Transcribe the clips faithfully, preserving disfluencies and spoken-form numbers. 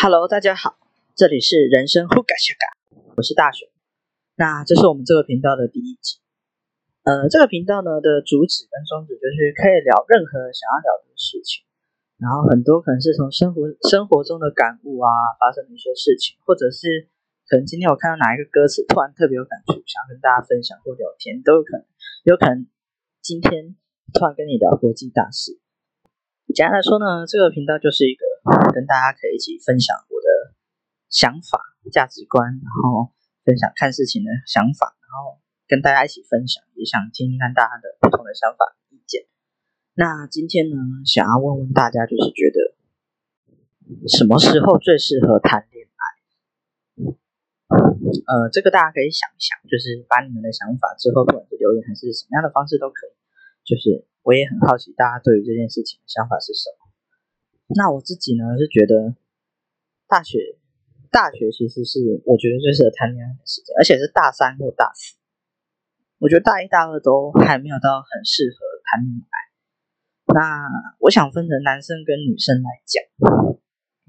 Hello， 大家好，这里是人生呼嘎嘎嘎，我是大熊。那这是我们这个频道的第一集。呃，这个频道呢的主旨跟宗旨就是可以聊任何想要聊的事情，然后很多可能是从生活生活中的感悟啊，发生的一些事情，或者是可能今天我看到哪一个歌词突然特别有感触，想跟大家分享或聊天，都有可能。有可能今天突然跟你聊国际大事。简单来说呢，这个频道就是一个跟大家可以一起分享我的想法、价值观，然后分享看事情的想法，然后跟大家一起分享，也想听听看大家的不同的想法、意见。那今天呢，想要问问大家，就是觉得什么时候最适合谈恋爱？呃，这个大家可以想一想，就是把你们的想法之后，不管是留言还是什么样的方式都可以，就是我也很好奇大家对于这件事情的想法是什么。那我自己呢是觉得大学大学其实是我觉得最适合谈恋爱的时间，而且是大三或大四。我觉得大一大二都还没有到很适合谈恋爱。那我想分成男生跟女生来讲，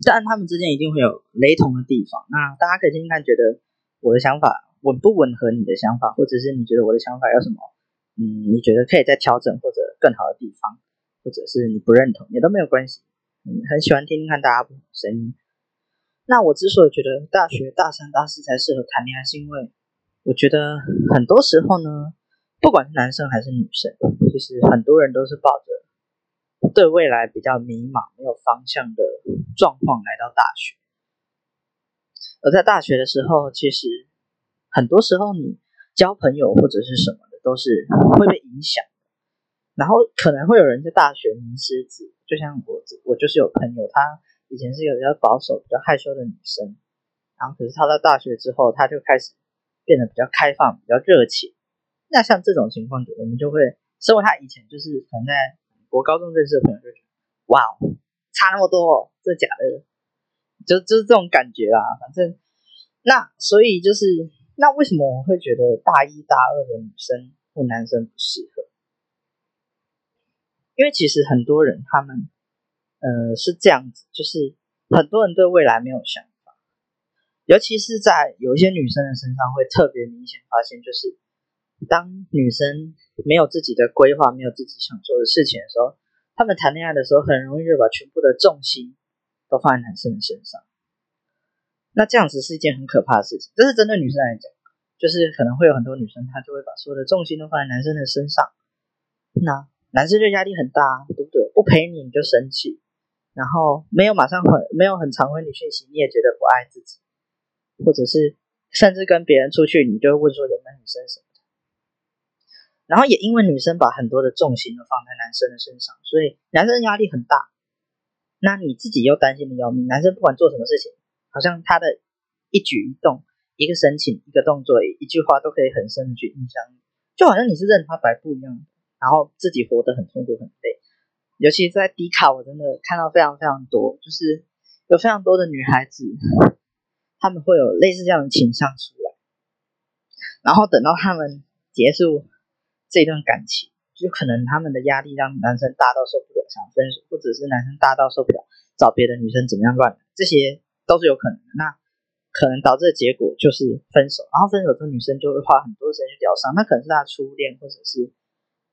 当然他们之间一定会有雷同的地方，那大家可以听听看觉得我的想法吻不吻合你的想法，或者是你觉得我的想法有什么嗯，你觉得可以再调整或者更好的地方，或者是你不认同也都没有关系。嗯，很喜欢听听看大家不同声音。那我之所以觉得大学大三大四才适合谈恋爱，是因为我觉得很多时候呢，不管是男生还是女生，其实很多人都是抱着对未来比较迷茫、没有方向的状况来到大学。而在大学的时候，其实很多时候你交朋友或者是什么都是会被影响，然后可能会有人在大学迷失自己，就像我我就是有朋友，她以前是一个比较保守、比较害羞的女生，然后可是她到大学之后，她就开始变得比较开放、比较热情。那像这种情况，我们就会，身为她以前就是可能在国高中认识的朋友，就觉得哇，差那么多、哦，这假的，就就是这种感觉啦。反正那所以就是。那为什么我会觉得大一大二的女生或男生不适合？因为其实很多人他们呃是这样子，就是很多人对未来没有想法，尤其是在有一些女生的身上会特别明显发现，就是当女生没有自己的规划，没有自己想做的事情的时候，她们谈恋爱的时候很容易就把全部的重心都放在男生的身上。那这样子是一件很可怕的事情，这是针对女生来讲，就是可能会有很多女生她就会把所有的重心都放在男生的身上，那男生就压力很大，对不对？不陪你你就生气，然后没有马上回，没有很常回你讯息，你也觉得不爱自己，或者是甚至跟别人出去，你就会问说有没有女生什么的。然后也因为女生把很多的重心都放在男生的身上，所以男生压力很大，那你自己又担心的要命，男生不管做什么事情，好像他的一举一动、一个神情、一个动作、一句话都可以很深的去影响你，就好像你是任他摆布一样，然后自己活得很痛苦、很累。尤其在迪卡，我真的看到非常非常多，就是有非常多的女孩子，她们会有类似这样的倾向出来，然后等到她们结束这段感情，就可能她们的压力让男生大到受不了，想分手，或者是男生大到受不了，找别的女生怎么样乱来，这些都是有可能的。那可能导致的结果就是分手，然后分手之后女生就会花很多时间去疗伤，那可能是她的初恋，或者是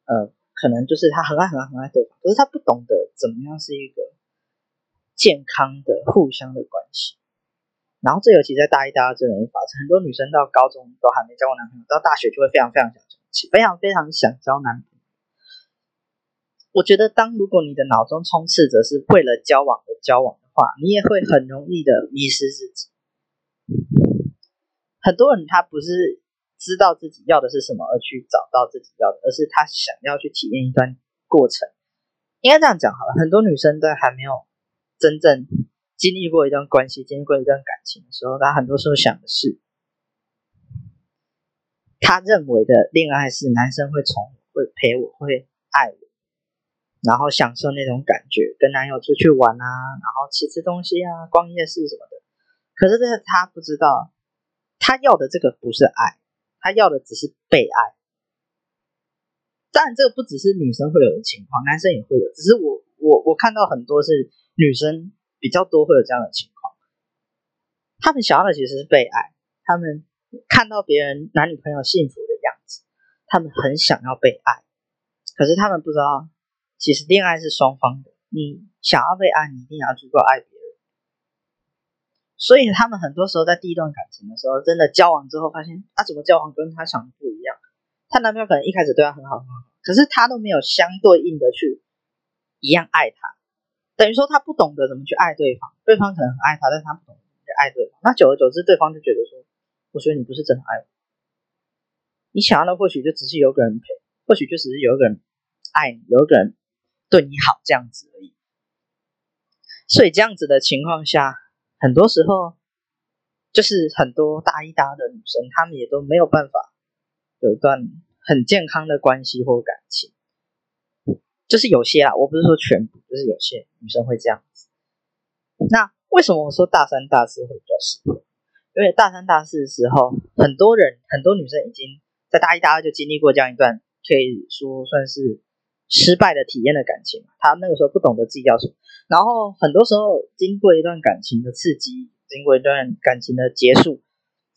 呃，可能就是她很爱很爱很爱对方，可是她不懂得怎么样是一个健康的互相的关系。然后这尤其在大一大二最容易发生，很多女生到高中都还没交过男朋友，到大学就会非常非常想非常非常想交男朋友。我觉得当如果你的脑中充斥着是为了交往而交往的话，你也会很容易的迷失自己。很多人他不是知道自己要的是什么而去找到自己要的，而是他想要去体验一段过程。应该这样讲好了，很多女生在还没有真正经历过一段关系、经历过一段感情的时候，她很多时候想的是她认为的恋爱是男生会宠我、会陪我、会爱我，然后享受那种感觉，跟男友出去玩啊，然后吃吃东西啊，逛夜市什么的。可是他不知道，他要的这个不是爱，他要的只是被爱。当然这个不只是女生会有的情况，男生也会有，只是我我我看到很多是女生比较多会有这样的情况。他们想要的其实是被爱，他们看到别人男女朋友幸福的样子，他们很想要被爱，可是他们不知道其实恋爱是双方的，你想要被爱你一定要足够爱别人，所以他们很多时候在第一段感情的时候，真的交往之后发现啊，怎么交往跟他想的不一样，他男朋友可能一开始对他很好很好，可是他都没有相对应的去一样爱他，等于说他不懂得怎么去爱对方，对方可能很爱他，但他不懂得怎么去爱对方，那久而久之对方就觉得说，我觉得你不是真的爱我，你想要的或许就只是有个人陪，或许就只是有一个人爱你，有一个人对你好这样子而已。所以这样子的情况下，很多时候就是很多大一大的女生，她们也都没有办法有一段很健康的关系或感情，就是有些啊，我不是说全部，就是有些女生会这样子。那为什么我说大三大四会比较适合？因为大三大四的时候，很多人很多女生已经在大一大二就经历过这样一段可以说算是失败的体验的感情，她那个时候不懂得自己要什么，然后很多时候经过一段感情的刺激，经过一段感情的结束，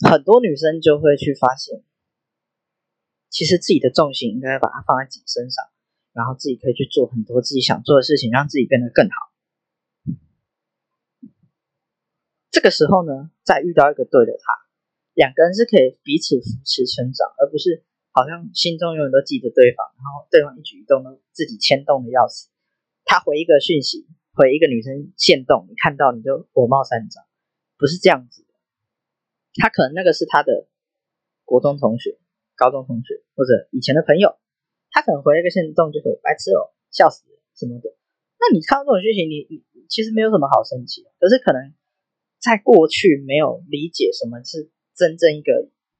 很多女生就会去发现其实自己的重心应该把它放在自己身上，然后自己可以去做很多自己想做的事情，让自己变得更好。这个时候呢，再遇到一个对的他，两个人是可以彼此扶持成长，而不是好像心中永远都记着对方，然后对方一举一动都自己牵动的要死。他回一个讯息，回一个女生限动，你看到你就火冒三丈，不是这样子的。他可能那个是他的国中同学、高中同学或者以前的朋友，他可能回一个限动就会白痴哦，笑死了什么的。那你看到这种讯息，你你其实没有什么好生气的，可是可能在过去没有理解什么是真正一个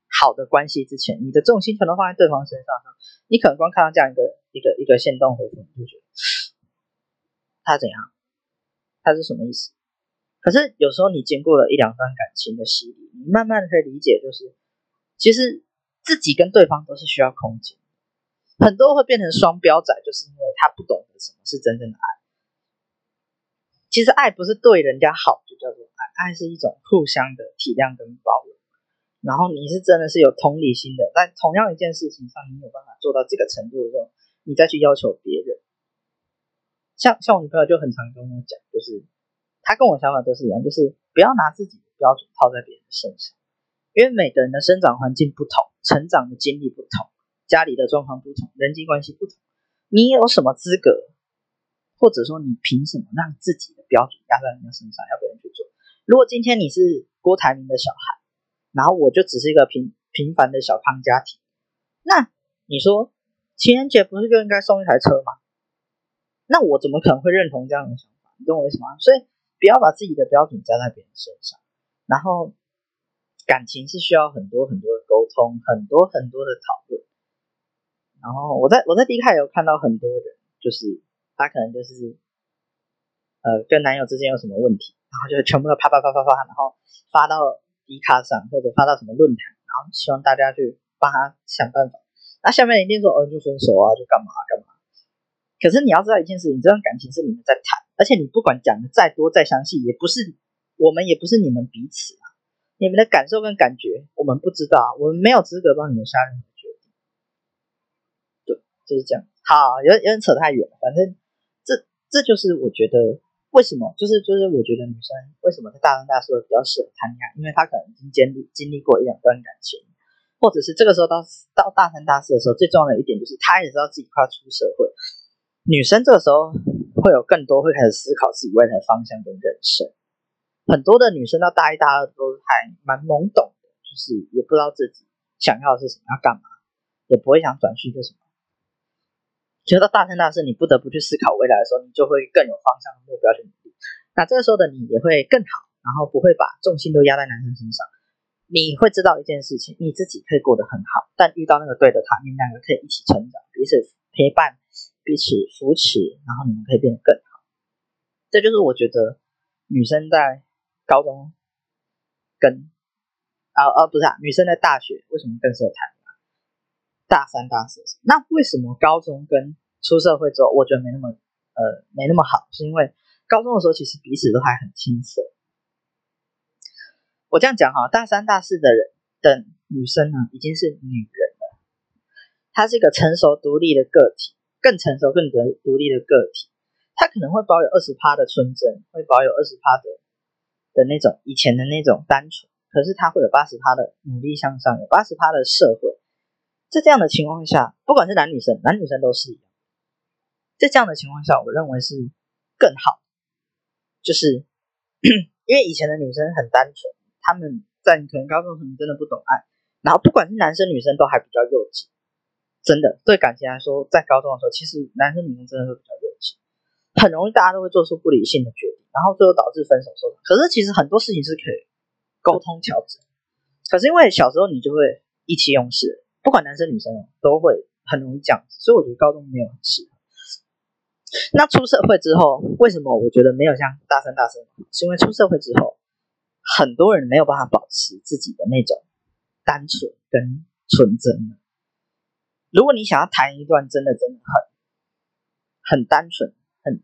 好的关系之前，你的重心全都放在对方身上，你可能光看到这样一个一个一个限动回复，你就觉得他怎样，他是什么意思？可是有时候你经过了一两段感情的洗礼，你慢慢的可以理解，就是其实自己跟对方都是需要空间。很多会变成双标仔，就是因为他不懂得什么是真正的爱。其实爱不是对人家好就叫做爱，爱是一种互相的体谅跟包容。然后你是真的是有同理心的，但同样一件事情上你有办法做到这个程度的时候，你再去要求别人。像像我女朋友就很常跟我讲，就是她跟我想法都是一样，就是不要拿自己的标准套在别人身上，因为每个人的生长环境不同，成长的经历不同，家里的状况不同，人际关系不同，你有什么资格，或者说你凭什么让自己的标准压在人家身上，要别人去做？如果今天你是郭台铭的小孩，然后我就只是一个平平凡的小康家庭，那你说情人节不是就应该送一台车吗？那我怎么可能会认同这样的想法？你懂我意思吗？所以不要把自己的标准加在别人身上。然后感情是需要很多很多的沟通，很多很多的讨论。然后我在我在D卡有看到很多人，就是他可能就是呃跟男友之间有什么问题，然后就全部都啪啪啪啪啪，然后发到D卡上或者发到什么论坛，然后希望大家去帮他想办法。那下面一定说哦就分手啊，就干嘛干嘛。可是你要知道一件事情，这段感情是你们在谈，而且你不管讲的再多再详细，也不是我们也不是你们彼此啊，你们的感受跟感觉我们不知道啊，我们没有资格帮你们下任何决定。对，就是这样。好，有点有点扯太远了，反正这这就是我觉得。为什么就是就是我觉得女生为什么在大三大四比较适合谈恋爱，因为她可能已经经历经历过一两段感情，或者是这个时候到到大三大四的时候，最重要的一点就是她也知道自己快要出社会，女生这个时候会有更多会开始思考自己未来的方向跟人生。很多的女生到大一大二都还蛮懵懂的，就是也不知道自己想要的是什么，要干嘛，也不会想转去做什么。觉得大三大四你不得不去思考未来的时候，你就会更有方向的目标去努力。那这个时候的你也会更好，然后不会把重心都压在男生身上。你会知道一件事情，你自己可以过得很好，但遇到那个对的他，你们两个可以一起成长，彼此陪伴，彼此扶持，然后你们可以变得更好。这就是我觉得女生在高中跟啊啊不是啊，女生在大学为什么更适合谈大三大四。那为什么高中跟出社会之后我觉得没那么呃没那么好，是因为高中的时候其实彼此都还很青涩，我这样讲哈，大三大四的人的女生呢，已经是女人了，她是一个成熟独立的个体，更成熟更独立的个体，她可能会保有 百分之二十 的纯真，会保有 百分之二十 的的那种以前的那种单纯，可是她会有 百分之八十 的努力向上，有 百分之八十 的社会。在这样的情况下，不管是男女生，男女生都是一样。在这样的情况下，我认为是更好，就是因为以前的女生很单纯，她们在可能高中时真的不懂爱，然后不管是男生女生都还比较幼稚，真的对感情来说，在高中的时候，其实男生女生真的都比较幼稚，很容易大家都会做出不理性的决定，然后最后导致分手受伤。可是其实很多事情是可以沟通调整，可是因为小时候你就会意气用事，不管男生女生都会很容易这样子，所以我觉得高中没有很适合。那出社会之后，为什么我觉得没有像大三大四，是因为出社会之后很多人没有办法保持自己的那种单纯跟纯真。如果你想要谈一段真的真的很很单纯，很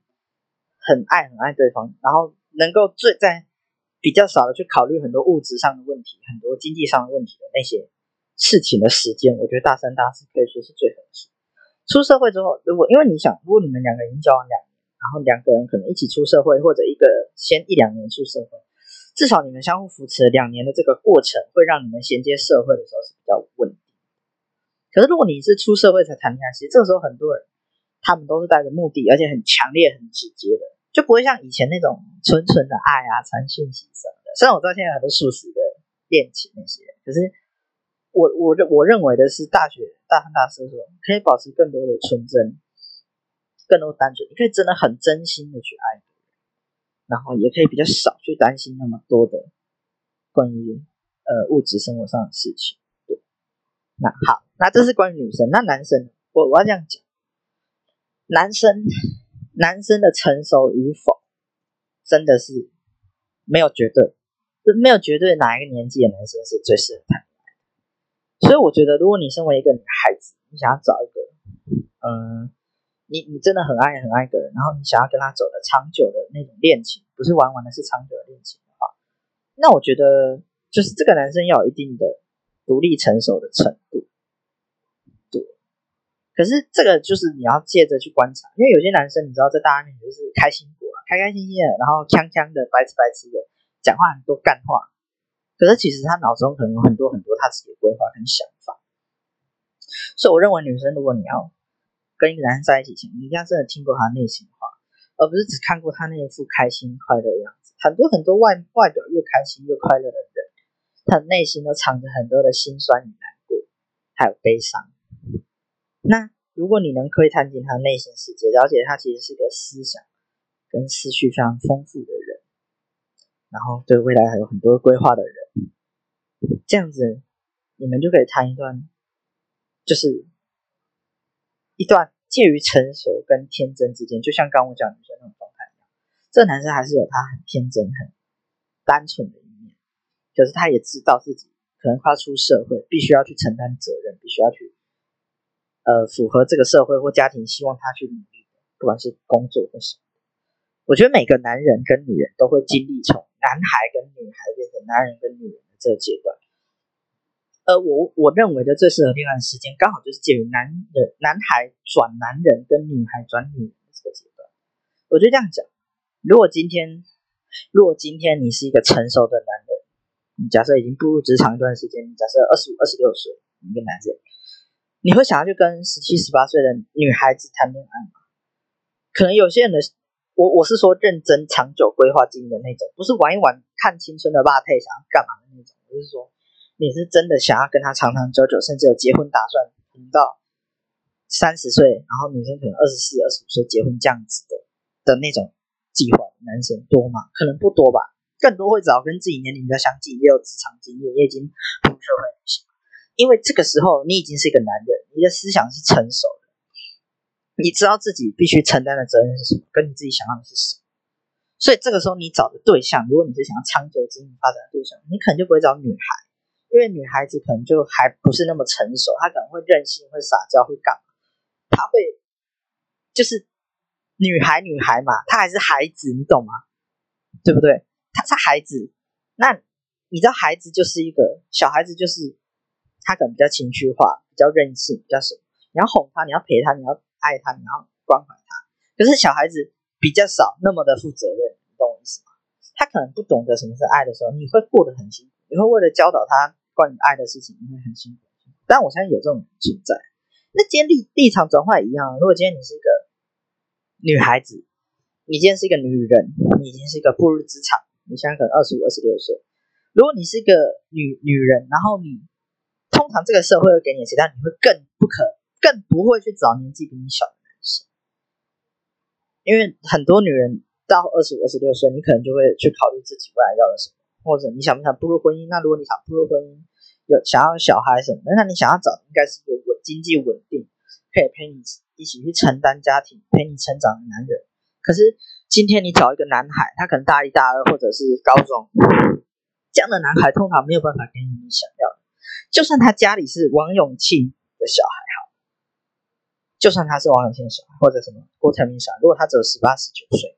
很爱很爱对方，然后能够最在比较少的去考虑很多物质上的问题，很多经济上的问题的那些事情的时间，我觉得大三大四可以说是最合适。出社会之后，如果因为你想，如果你们两个已经交往两年，然后两个人可能一起出社会，或者一个先一两年出社会，至少你们相互扶持两年的这个过程，会让你们衔接社会的时候是比较稳定。可是如果你是出社会才谈恋爱，其实这个时候很多人他们都是带着目的，而且很强烈、很直接的，就不会像以前那种纯纯的爱啊、传讯息什么的。虽然我知道现在很多速食的恋情那些，可是。我我我认为的是大学大三大四的时候可以保持更多的纯真，更多单纯，你可以真的很真心的去爱，然后也可以比较少去担心那么多的关于呃物质生活上的事情。对，那好，那这是关于女生。那男生，我我要这样讲，男生男生的成熟与否真的是没有绝对，没有绝对哪一个年纪的男生是最适合谈。所以我觉得，如果你身为一个女孩子，你想要找一个，嗯，你你真的很爱很爱一个人，然后你想要跟他走的长久的那种恋情，不是玩玩的，是长久的恋情的话，那我觉得就是这个男生要有一定的独立成熟的程度。对，可是这个就是你要借着去观察，因为有些男生你知道在大家面前就是开心果啊，开开心心的，然后锵锵的，白痴白痴的，讲话很多干话。可是其实他脑中可能有很多很多他自己的规划跟想法，所以我认为女生如果你要跟一个男生在一起前，你一定要真的听过他内心的话，而不是只看过他那一副开心快乐的样子。很多很多外外表越开心越快乐的人，他的内心都藏着很多的心酸与难过，还有悲伤。那如果你能窥探进他内心世界，了解他其实是个思想跟思绪非常丰富的人，然后对未来还有很多规划的人，这样子你们就可以谈一段，就是一段介于成熟跟天真之间，就像刚刚我讲女生那种状态一样，这个男生还是有他很天真很单纯的一面，可是他也知道自己可能跨出社会，必须要去承担责任，必须要去呃符合这个社会或家庭希望他去努力的，不管是工作或什么。我觉得每个男人跟女人都会经历从男孩跟女孩变成男人跟女人的这个阶段，而我我认为的最适合恋爱的时间，刚好就是介于男人男孩转男人跟女孩转女人的这个阶段。我就这样讲，如果今天如果今天你是一个成熟的男人，你假设已经步入职场一段时间，你假设二十五、二十六岁，一个男人，你会想要去跟十七、十八岁的女孩子谈恋爱吗？可能有些人的。我我是说认真长久规划经营的那种，不是玩一玩看青春的霸配想要干嘛的那种，我是说你是真的想要跟他长长久久，甚至有结婚打算，等到三十岁，然后女生可能二十四、二十五岁结婚这样子的的那种计划，男生多吗？可能不多吧，更多会找跟自己年龄比较相近，也有职场经验，也已经出社会，因为这个时候你已经是一个男人，你的思想是成熟的。你知道自己必须承担的责任是什么，跟你自己想要的是什么，所以这个时候你找的对象，如果你是想要长久经营发展的对象，你可能就不会找女孩，因为女孩子可能就还不是那么成熟，她可能会任性，会撒娇，会干嘛，她会就是女孩女孩嘛，她还是孩子，你懂吗？对不对？她是孩子，那你知道孩子就是一个小孩子，就是他可能比较情绪化，比较任性，比较什么，你要哄他，你要陪他，你要爱他，你要关怀他。可是小孩子比较少那么的负责任，你懂我意思吗？他可能不懂得什么是爱的时候，你会过得很辛苦，你会为了教导他关于爱的事情，你会很辛苦。但我相信有这种存在。那今天立立场转换也一样，如果今天你是一个女孩子，你今天是一个女人，你今天是一个步入职场，你现在可能二十五、二十六岁，如果你是一个女女人，然后你通常这个社会会给你期待，你会更不可更不会去找年纪比你小的男生，因为很多女人到二十五、二十六岁，你可能就会去考虑自己未来要的什么，或者你想不想步入婚姻。那如果你想步入婚姻，有想要小孩什么，那你想要找应该是一个经济稳定，可以陪你一起去承担家庭，陪你成长的男人。可是今天你找一个男孩，他可能大一大二或者是高中，这样的男孩通常没有办法给你你想要的。就算他家里是王永庆的小孩好，就算他是王永庆的小孩或者什么郭台铭小孩，如果他只有十八、十九岁，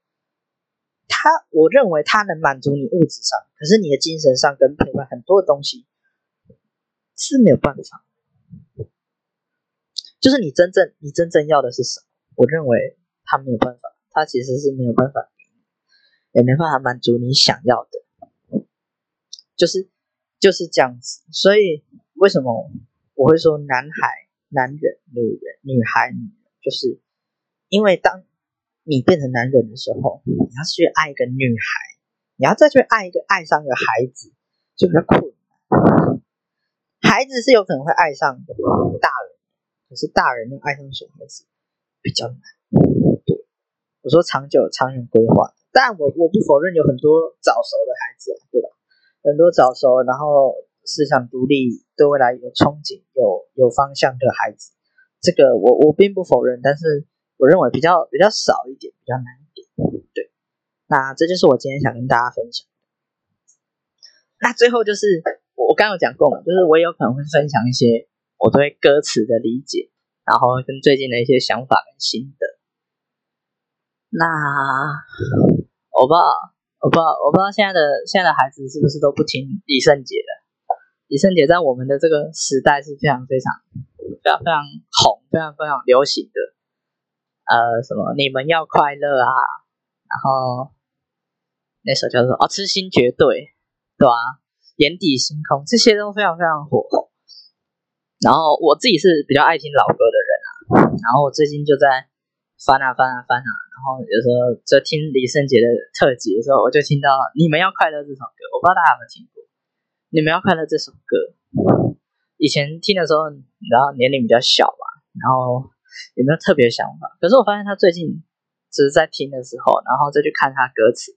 他我认为他能满足你物质上，可是你的精神上跟陪伴很多的东西是没有办法。就是你真正你真正要的是什么，我认为他没有办法，他其实是没有办法，也没办法满足你想要的，就是就是这样子。所以为什么我会说男孩、男人、女人、女孩、女人，就是因为当你变成男人的时候，你要去爱一个女孩，你要再去爱一个爱上一个孩子，就比较困难。孩子是有可能会爱上大人，可是大人要爱上小孩子比较难。对，我说长久长远规划，但我我不否认有很多早熟的孩子，对吧？很多早熟，然后思想独立，对未来有憧憬、有有方向的孩子，这个我我并不否认，但是我认为比较比较少一点，比较难一点。对，那这就是我今天想跟大家分享。那最后就是我刚刚有讲过嘛，就是我也有可能会分享一些我对歌词的理解，然后跟最近的一些想法跟心得。那我不知道，我不知道，我不知道现在的现在的孩子是不是都不听李圣杰了？李圣杰在我们的这个时代是非常非常非常非常红、非常非常流行的。呃，什么你们要快乐啊，然后那首叫做哦，痴心绝对，对啊，眼底星空，这些都非常非常火红。然后我自己是比较爱听老歌的人啊，然后我最近就在翻啊翻啊翻啊，然后有时候就听李圣杰的特辑的时候，我就听到你们要快乐这首歌，我不知道大家有没有听过你们要快乐这首歌。以前听的时候你知道年龄比较小嘛，然后有没有特别想法，可是我发现他最近只是在听的时候，然后再去看他歌词，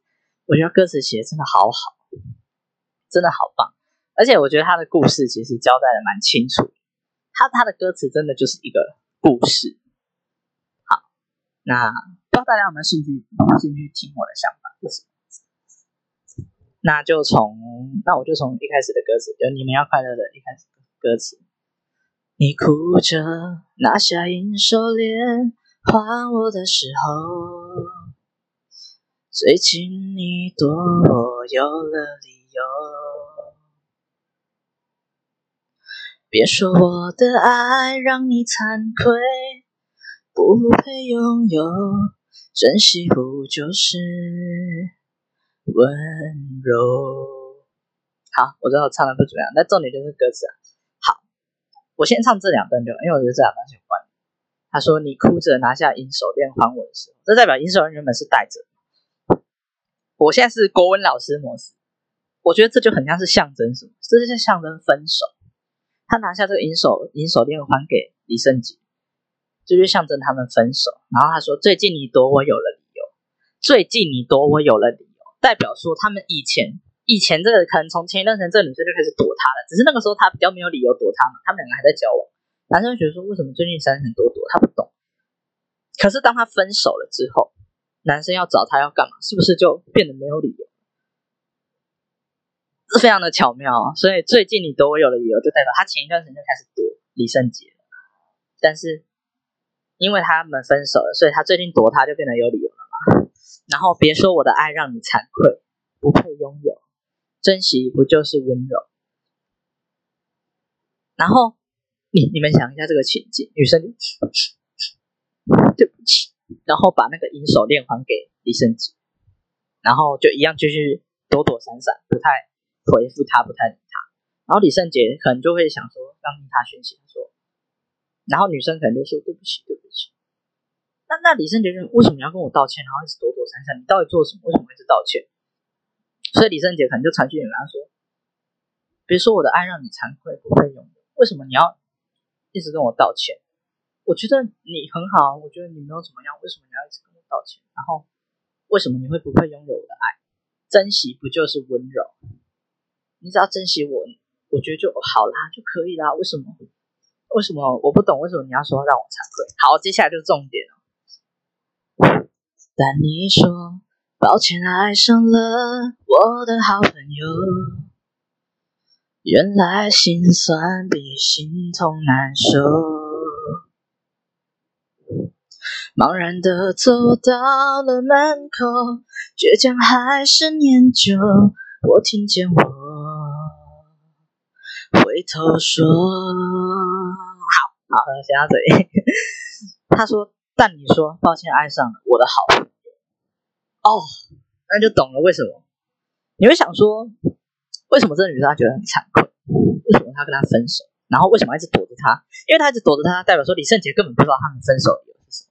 我觉得歌词写的真的好好，真的好棒，而且我觉得他的故事其实交代的蛮清楚的，他他的歌词真的就是一个故事。好，那不知道大家有没有兴趣兴趣听我的想法是什么？那就从那我就从一开始的歌词，就你们要快乐的一开始的歌词。你哭着拿下银手链还我的时候，最近你多我有了理由，别说我的爱让你惭愧，不配拥有，珍惜不就是温柔。好，我知道我唱的不怎么样，但重点就是歌词啊。好，我先唱这两段就，因为我觉得这两段是有关的。他说你哭着拿下银手链还我的时候，这代表银手链原本是戴着。我现在是国文老师模式，我觉得这就很像是象征什么，这就是象征分手。他拿下这个银手银手链还给李圣杰，就是象征他们分手。然后他说最近你躲我有了理由，最近你躲我有了理由，代表说他们以前以前这个可能从前一段时间这个女生就开始躲他了，只是那个时候他比较没有理由躲他嘛，他们两个还在交往。男生会觉得说为什么最近三人躲躲，他不懂。可是当他分手了之后，男生要找他要干嘛，是不是就变得没有理由？是非常的巧妙哦，所以最近你躲我有了理由，就代表他前一段时间就开始躲李圣杰了，但是因为他们分手了，所以他最近躲他就变得有理由了嘛。然后别说我的爱让你惭愧，不配拥有，珍惜不就是温柔？然后你你们想一下这个情景，女生对不起，然后把那个银手链还给李圣杰，然后就一样继续躲躲闪闪，不太回复他，不太理他。然后李圣杰可能就会想说让他讯息说，然后女生可能就说对不起，对不起。那那李圣杰就为什么你要跟我道歉？然后一直躲躲闪闪，你到底做什么？为什么一直道歉？所以李圣杰可能就传讯息跟他说，比如说我的爱让你惭愧不会永远，为什么你要一直跟我道歉？我觉得你很好，我觉得你没有怎么样，为什么你要一直跟我道歉？然后为什么你会不会拥有我的爱？珍惜不就是温柔？你只要珍惜我，我觉得就好啦，就可以啦。为什么？为什么我不懂？为什么你要说让我惭愧？好，接下来就是重点了。但你说抱歉爱上了我的好朋友，原来心酸比心痛难受，茫然的走到了门口，倔强还是念旧，我听见我回头说，好好写到这里他说但你说抱歉爱上了我的好朋友，哦，那就懂了为什么。你会想说，为什么这女生她觉得很惭愧？为什么她跟他分手？然后为什么一直躲着他？因为他一直躲着他，代表说李圣杰根本不知道他们分手理由是什么。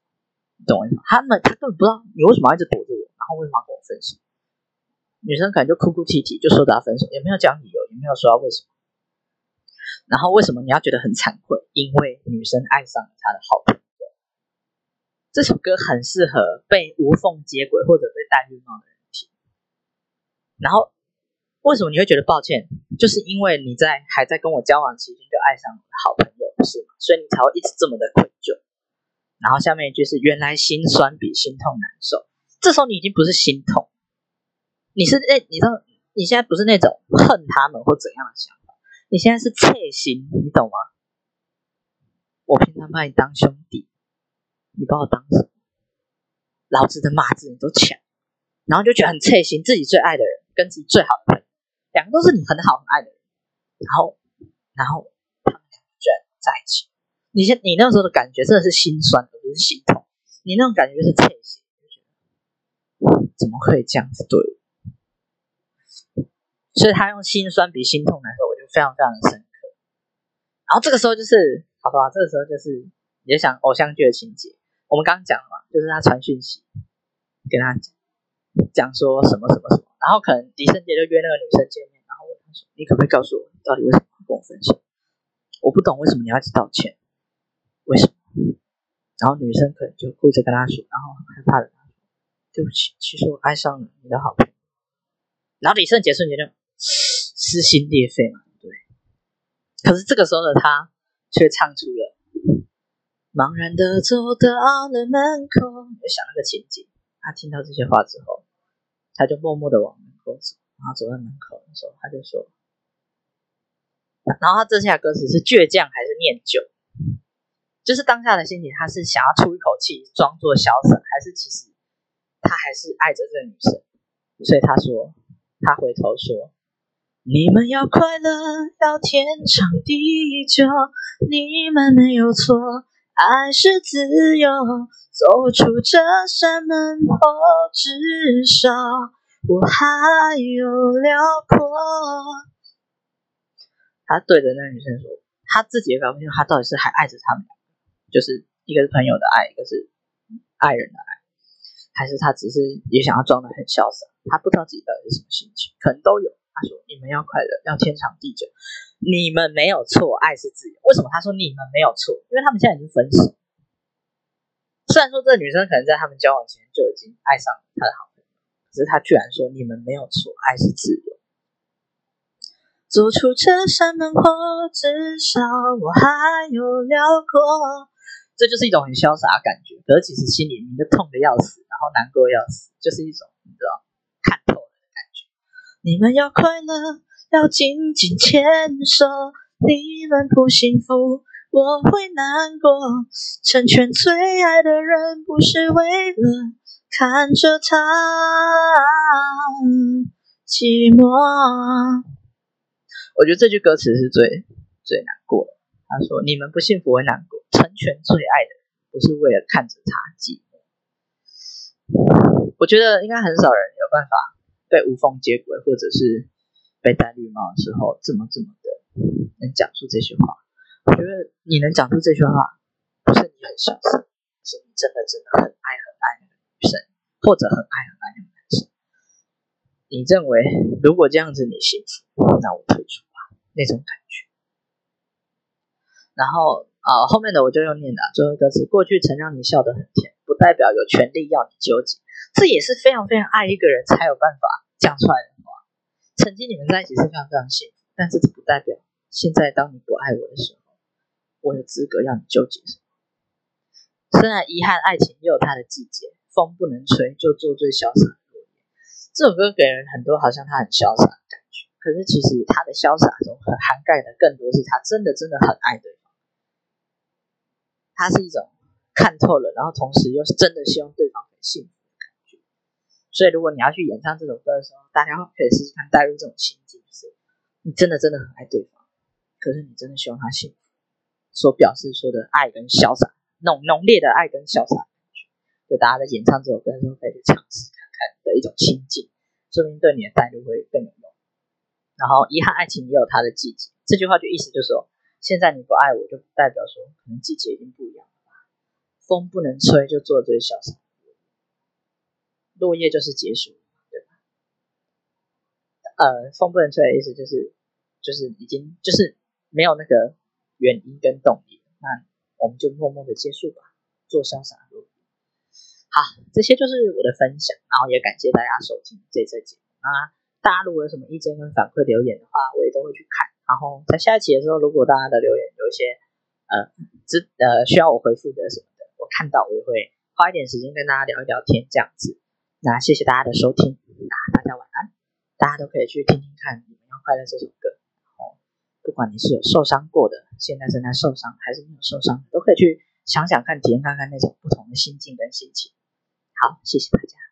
你懂我意思吗？他们他根本不知道你为什么要一直躲着我，然后为什么要跟我分手？女生可能就哭哭啼啼就说她分手，也没有讲理由，也没有说到为什么。然后为什么你要觉得很惭愧？因为女生爱上了他的好朋友。这首歌很适合被无缝接轨或者被戴绿帽的人听。然后为什么你会觉得抱歉？就是因为你在还在跟我交往期间就爱上我的好朋友，不是吗？所以你才会一直这么的愧疚。然后下面一句是原来心酸比心痛难受。这时候你已经不是心痛，你是那你知道你现在不是那种恨他们或怎样的想法，你现在是切心，你懂吗？我平常把你当兄弟，你把我当什么？老子的马子你都抢，然后就觉得很刺心，自己最爱的人跟自己最好的朋友，两个都是你很好很爱的人，然后然后他们两个居然在一起，你现你那时候的感觉真的是心酸，而不是心痛，你那种感觉就是刺心，怎么可以这样子对我？所以他用心酸比心痛来说，我觉得非常非常的深刻。然后这个时候就是好不好？这个时候就是你就想偶像剧的情节。我们刚刚讲了嘛，就是他传讯息跟他讲讲说什么什么什么，然后可能李圣杰就约那个女生见面，然后问他说你可不可以告诉我你到底为什么要跟我分手？我不懂为什么你要一直道歉，为什么？然后女生可能就顾着跟他说，然后很害怕的他说对不起，其实我爱上了你的好朋友。然后李圣杰瞬间就撕心裂肺嘛，对。可是这个时候的他却唱出了茫然的走到了门口，我想那个情景，他听到这些话之后，他就默默的往门口走，然后走到门口的时候，他就说，然后他这下歌词是倔强还是念旧？就是当下的心情，他是想要出一口气，装作潇洒，还是其实他还是爱着这个女生？所以他说，他回头说。你们要快乐，要天长地久，你们没有错，爱是自由，走出这扇门后，至少我还有辽阔。他对着那女生说，他自己也搞不清楚他到底是还爱着他们，就是一个是朋友的爱，一个是爱人的爱，还是他只是也想要装得很潇洒，他不知道自己到底是什么心情，可能都有。他说你们要快乐，要天长地久，你们没有错，爱是自由。为什么他说你们没有错？因为他们现在已经分手，虽然说这女生可能在他们交往前就已经爱上他的好朋友，可是他居然说你们没有错，爱是自由，走出这扇门后，至少我还有辽阔。这就是一种很潇洒的感觉，可是其实心里面就痛得要死，然后难过要死，就是一种你知道看透。你们要快乐，要紧紧牵手，你们不幸福我会难过，成全最爱的人，不是为了看着他寂寞。我觉得这句歌词是最最难过的。他说：“你们不幸福会难过，成全最爱的人，不是为了看着他寂寞。”我觉得应该很少人有办法被无缝接轨，或者是被戴绿帽的时候，这么这么的能讲出这些话。我觉得你能讲出这些话，不是你很小心，是你真的真的很爱很爱那个女生，或者很爱很爱那个男生。你认为如果这样子你幸福，那我退出吧，那种感觉。然后啊、呃，后面的我就用念的、啊、最后一个词，过去曾让你笑得很甜，不代表有权利要你纠结。这也是非常非常爱一个人才有办法讲出来的话。曾经你们在一起是非常非常幸福，但是这不代表现在当你不爱我的时候，我有资格要你纠结什么。虽然遗憾，爱情也有它的季节，风不能吹，就做最潇洒的落叶。这首歌给人很多好像他很潇洒的感觉，可是其实他的潇洒中涵盖的更多是他真的真的很爱对方。他是一种看透了，然后同时又真的希望对方很幸福的感觉。所以如果你要去演唱这首歌的时候，大家可以试试看带入这种心境，就是你真的真的很爱对方，可是你真的希望他幸福，所表示说的爱跟潇洒。浓浓烈的爱跟潇洒感觉，就大家在演唱这首歌的时候可以去尝试看看的一种心境，说明对你的带入会更有用。然后遗憾，爱情也有它的季节，这句话就意思就是说，现在你不爱我，就不代表说可能季节已经不一样了吧。风不能吹，就做最潇洒，落叶就是结束，对吧？呃，风不能吹的意思就是就是已经就是没有那个原因跟动力，那我们就默默的结束吧，做潇洒的路。好，这些就是我的分享，然后也感谢大家收听这次节目。那大家如果有什么意见跟反馈留言的话，我也都会去看。然后在下一期的时候，如果大家的留言有一些呃只呃需要我回复的什么的，我看到我也会花一点时间跟大家聊一聊天这样子。那谢谢大家的收听，大家晚安。大家都可以去听听看《你们要快乐》这首歌。不管你是有受伤过的，现在正在受伤，还是没有受伤，都可以去想想看，体验看看那种不同的心境跟心情。好，谢谢大家。